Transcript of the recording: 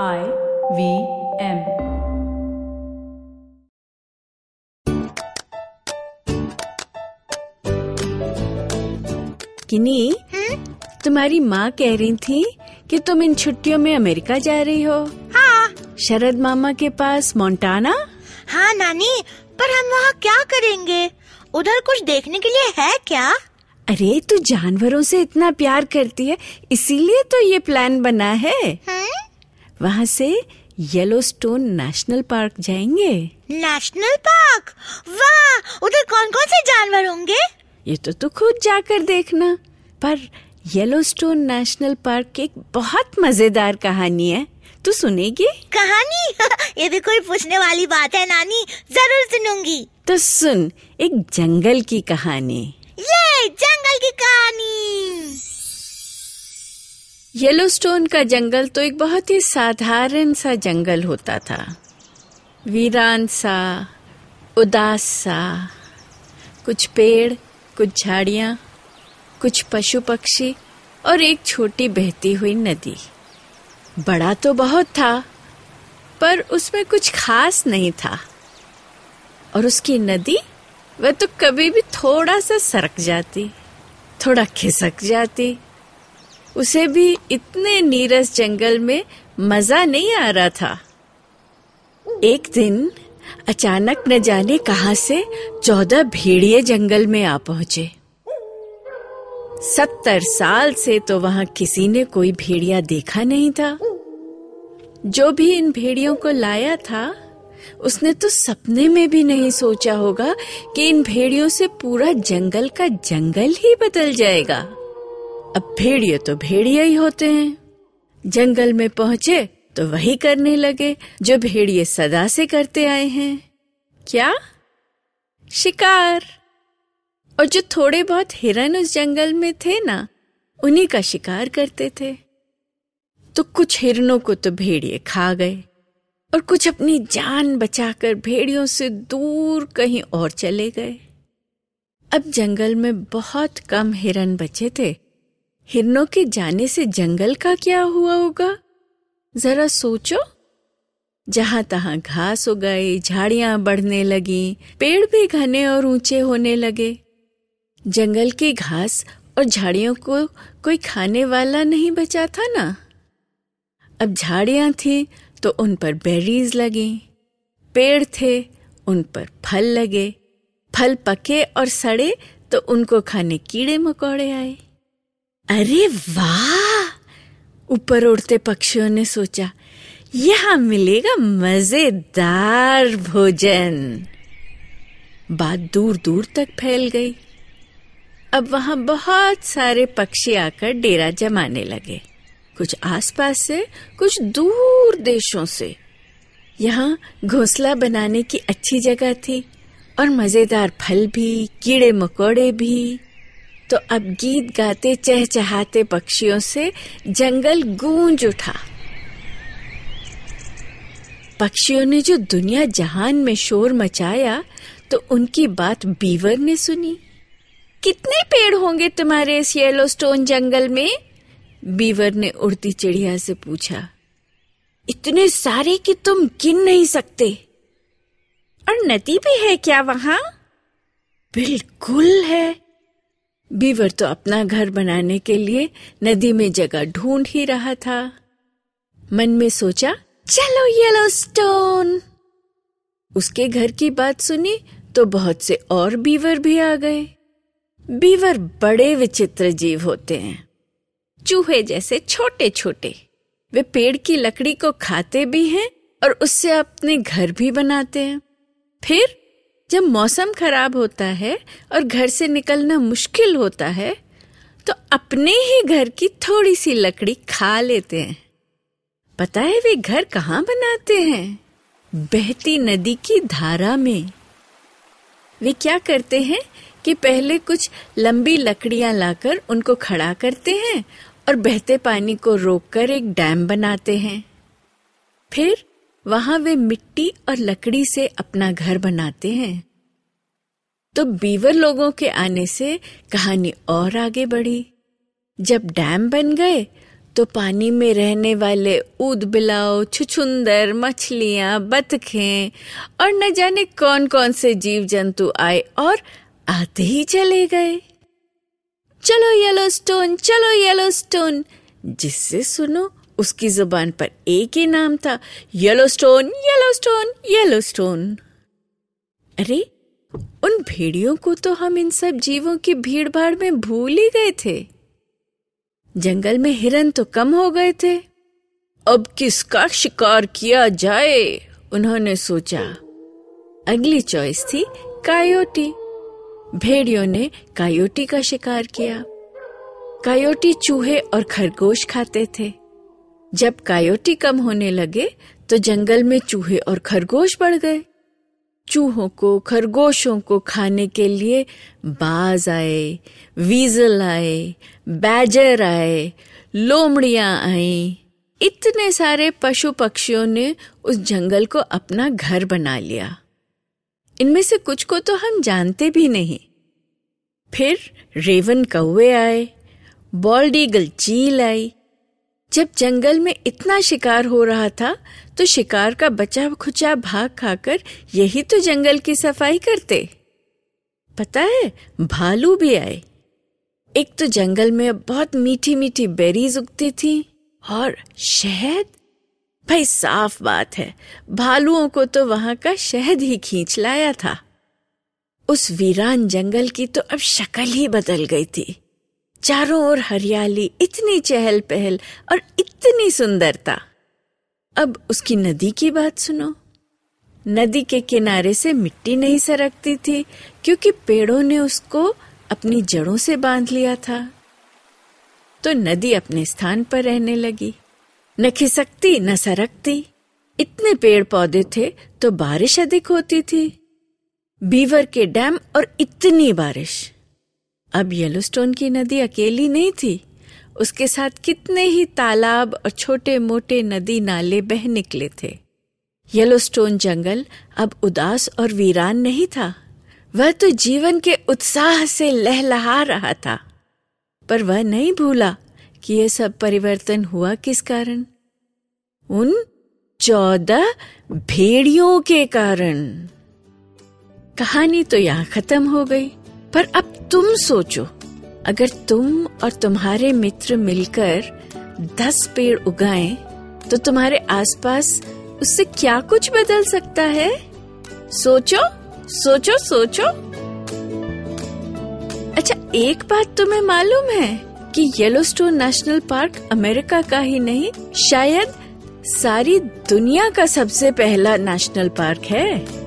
IVM किनी, तुम्हारी माँ कह रही थी कि तुम इन छुट्टियों में अमेरिका जा रही हो। हाँ। शरद मामा के पास मोंटाना। हाँ नानी, पर हम वहाँ क्या करेंगे? उधर कुछ देखने के लिए है क्या? अरे तू जानवरों से इतना प्यार करती है, इसीलिए तो ये प्लान बना है। वहाँ से येलोस्टोन नेशनल पार्क जाएंगे। National park? वाह, उधर कौन कौन से जानवर होंगे? ये तो तू खुद जाकर देखना। पर येलोस्टोन नेशनल पार्क की एक बहुत मजेदार कहानी है, तू सुनेगी? कहानी? ये भी कोई पूछने वाली बात है नानी, जरूर सुनूंगी। तो सुन, एक जंगल की कहानी। ये जंगल की कहानी। येलोस्टोन का जंगल तो एक बहुत ही साधारण सा जंगल होता था, वीरान सा, उदास सा। कुछ पेड़, कुछ झाड़ियाँ, कुछ पशु पक्षी और एक छोटी बहती हुई नदी। बड़ा तो बहुत था पर उसमें कुछ खास नहीं था, और उसकी नदी वह तो कभी भी थोड़ा सा सरक जाती, थोड़ा खिसक जाती। उसे भी इतने नीरस जंगल में मजा नहीं आ रहा था। एक दिन अचानक न जाने कहां से 14 भेड़िए जंगल में आ पहुंचे। 70 साल से तो वहां किसी ने कोई भेड़िया देखा नहीं था। जो भी इन भेड़ियों को लाया था उसने तो सपने में भी नहीं सोचा होगा कि इन भेड़ियों से पूरा जंगल का जंगल ही बदल जाएगा। अब भेड़िए तो भेड़िए ही होते हैं। जंगल में पहुंचे तो वही करने लगे जो भेड़िए सदा से करते आए हैं। क्या? शिकार। और जो थोड़े बहुत हिरण उस जंगल में थे ना, उन्हीं का शिकार करते थे। तो कुछ हिरणों को तो भेड़िए खा गए और कुछ अपनी जान बचाकर भेड़ियों से दूर कहीं और चले गए। अब जंगल में बहुत कम हिरण बचे थे। हिरणों के जाने से जंगल का क्या हुआ होगा, जरा सोचो। जहां तहां घास उगाई, झाड़ियां बढ़ने लगी, पेड़ भी घने और ऊंचे होने लगे। जंगल की घास और झाड़ियों को कोई खाने वाला नहीं बचा था ना। अब झाड़ियां थी तो उन पर बेरीज लगी, पेड़ थे उन पर फल लगे, फल पके और सड़े तो उनको खाने कीड़े मकोड़े आए। अरे वाह, ऊपर उड़ते पक्षियों ने सोचा, यहाँ मिलेगा मजेदार भोजन। बात दूर दूर तक फैल गई। अब वहाँ बहुत सारे पक्षी आकर डेरा जमाने लगे, कुछ आसपास से, कुछ दूर देशों से। यहाँ घोंसला बनाने की अच्छी जगह थी और मजेदार फल भी, कीड़े मकोड़े भी। तो अब गीत गाते चहचहाते पक्षियों से जंगल गूंज उठा। पक्षियों ने जो दुनिया जहान में शोर मचाया तो उनकी बात बीवर ने सुनी। कितने पेड़ होंगे तुम्हारे इस येलोस्टोन जंगल में? बीवर ने उड़ती चिड़िया से पूछा। इतने सारे कि तुम गिन नहीं सकते। और नदी भी है क्या वहां? बिल्कुल है। बीवर तो अपना घर बनाने के लिए नदी में जगह ढूंढ ही रहा था। मन में सोचा, चलो येलोस्टोन। उसके घर की बात सुनी तो बहुत से और बीवर भी आ गए। बीवर बड़े विचित्र जीव होते हैं, चूहे जैसे छोटे छोटे। वे पेड़ की लकड़ी को खाते भी हैं और उससे अपने घर भी बनाते हैं। फिर जब मौसम खराब होता है और घर से निकलना मुश्किल होता है तो अपने ही घर की थोड़ी सी लकड़ी खा लेते हैं। पता है वे घर कहाँ बनाते हैं? बहती नदी की धारा में। वे क्या करते हैं कि पहले कुछ लंबी लकड़ियां लाकर उनको खड़ा करते हैं और बहते पानी को रोककर एक डैम बनाते हैं। फिर वहां वे मिट्टी और लकड़ी से अपना घर बनाते हैं। तो बीवर लोगों के आने से कहानी और आगे बढ़ी। जब डैम बन गए तो पानी में रहने वाले ऊदबिलाव, छुछुंदर, मछलियाँ, बतखें और न जाने कौन कौन से जीव जंतु आए और आते ही चले गए। चलो येलोस्टोन, चलो येलोस्टोन। जिससे सुनो उसकी जुबान पर एक ही नाम था, येलोस्टोन, येलोस्टोन, येलोस्टोन। अरे उन भेड़ियों को तो हम इन सब जीवों की भीड़भाड़ में भूल ही गए थे। जंगल में हिरन तो कम हो गए थे। अब किसका शिकार किया जाए, उन्होंने सोचा। अगली चॉइस थी कायोटी। भेड़ियों ने कायोटी का शिकार किया। कायोटी चूहे और खरगोश खाते थे। जब कायोटी कम होने लगे तो जंगल में चूहे और खरगोश बढ़ गए। चूहों को, खरगोशों को खाने के लिए बाज आए, वीजल आए, बैजर आए, लोमड़ियां आईं। इतने सारे पशु पक्षियों ने उस जंगल को अपना घर बना लिया। इनमें से कुछ को तो हम जानते भी नहीं। फिर रेवन कौवे आए, बॉल्ड ईगल चील आई। जब जंगल में इतना शिकार हो रहा था तो शिकार का बचा खुचा भाग खाकर यही तो जंगल की सफाई करते। पता है, भालू भी आए। एक तो जंगल में बहुत मीठी मीठी बेरीज उगती थी और शहद। भाई साफ बात है, भालुओं को तो वहां का शहद ही खींच लाया था। उस वीरान जंगल की तो अब शक्ल ही बदल गई थी। चारों ओर हरियाली, इतनी चहल पहल और इतनी सुंदरता। अब उसकी नदी की बात सुनो। नदी के किनारे से मिट्टी नहीं सरकती थी क्योंकि पेड़ों ने उसको अपनी जड़ों से बांध लिया था। तो नदी अपने स्थान पर रहने लगी, न खिसकती न सरकती। इतने पेड़ पौधे थे तो बारिश अधिक होती थी। बीवर के डैम और इतनी बारिश। अब येलोस्टोन की नदी अकेली नहीं थी। उसके साथ कितने ही तालाब और छोटे मोटे नदी नाले बह निकले थे। येलोस्टोन जंगल अब उदास और वीरान नहीं था। वह तो जीवन के उत्साह से लहलहा रहा था। पर वह नहीं भूला कि यह सब परिवर्तन हुआ किस कारण। उन 14 भेड़ियों के कारण। कहानी तो यहाँ खत्म हो गई, पर अब तुम सोचो, अगर तुम और तुम्हारे मित्र मिलकर 10 पेड़ उगाएं, तो तुम्हारे आसपास उससे क्या कुछ बदल सकता है? सोचो, सोचो, सोचो। अच्छा, एक बात तुम्हें मालूम है कि येलोस्टोन नेशनल पार्क अमेरिका का ही नहीं, शायद सारी दुनिया का सबसे पहला नेशनल पार्क है।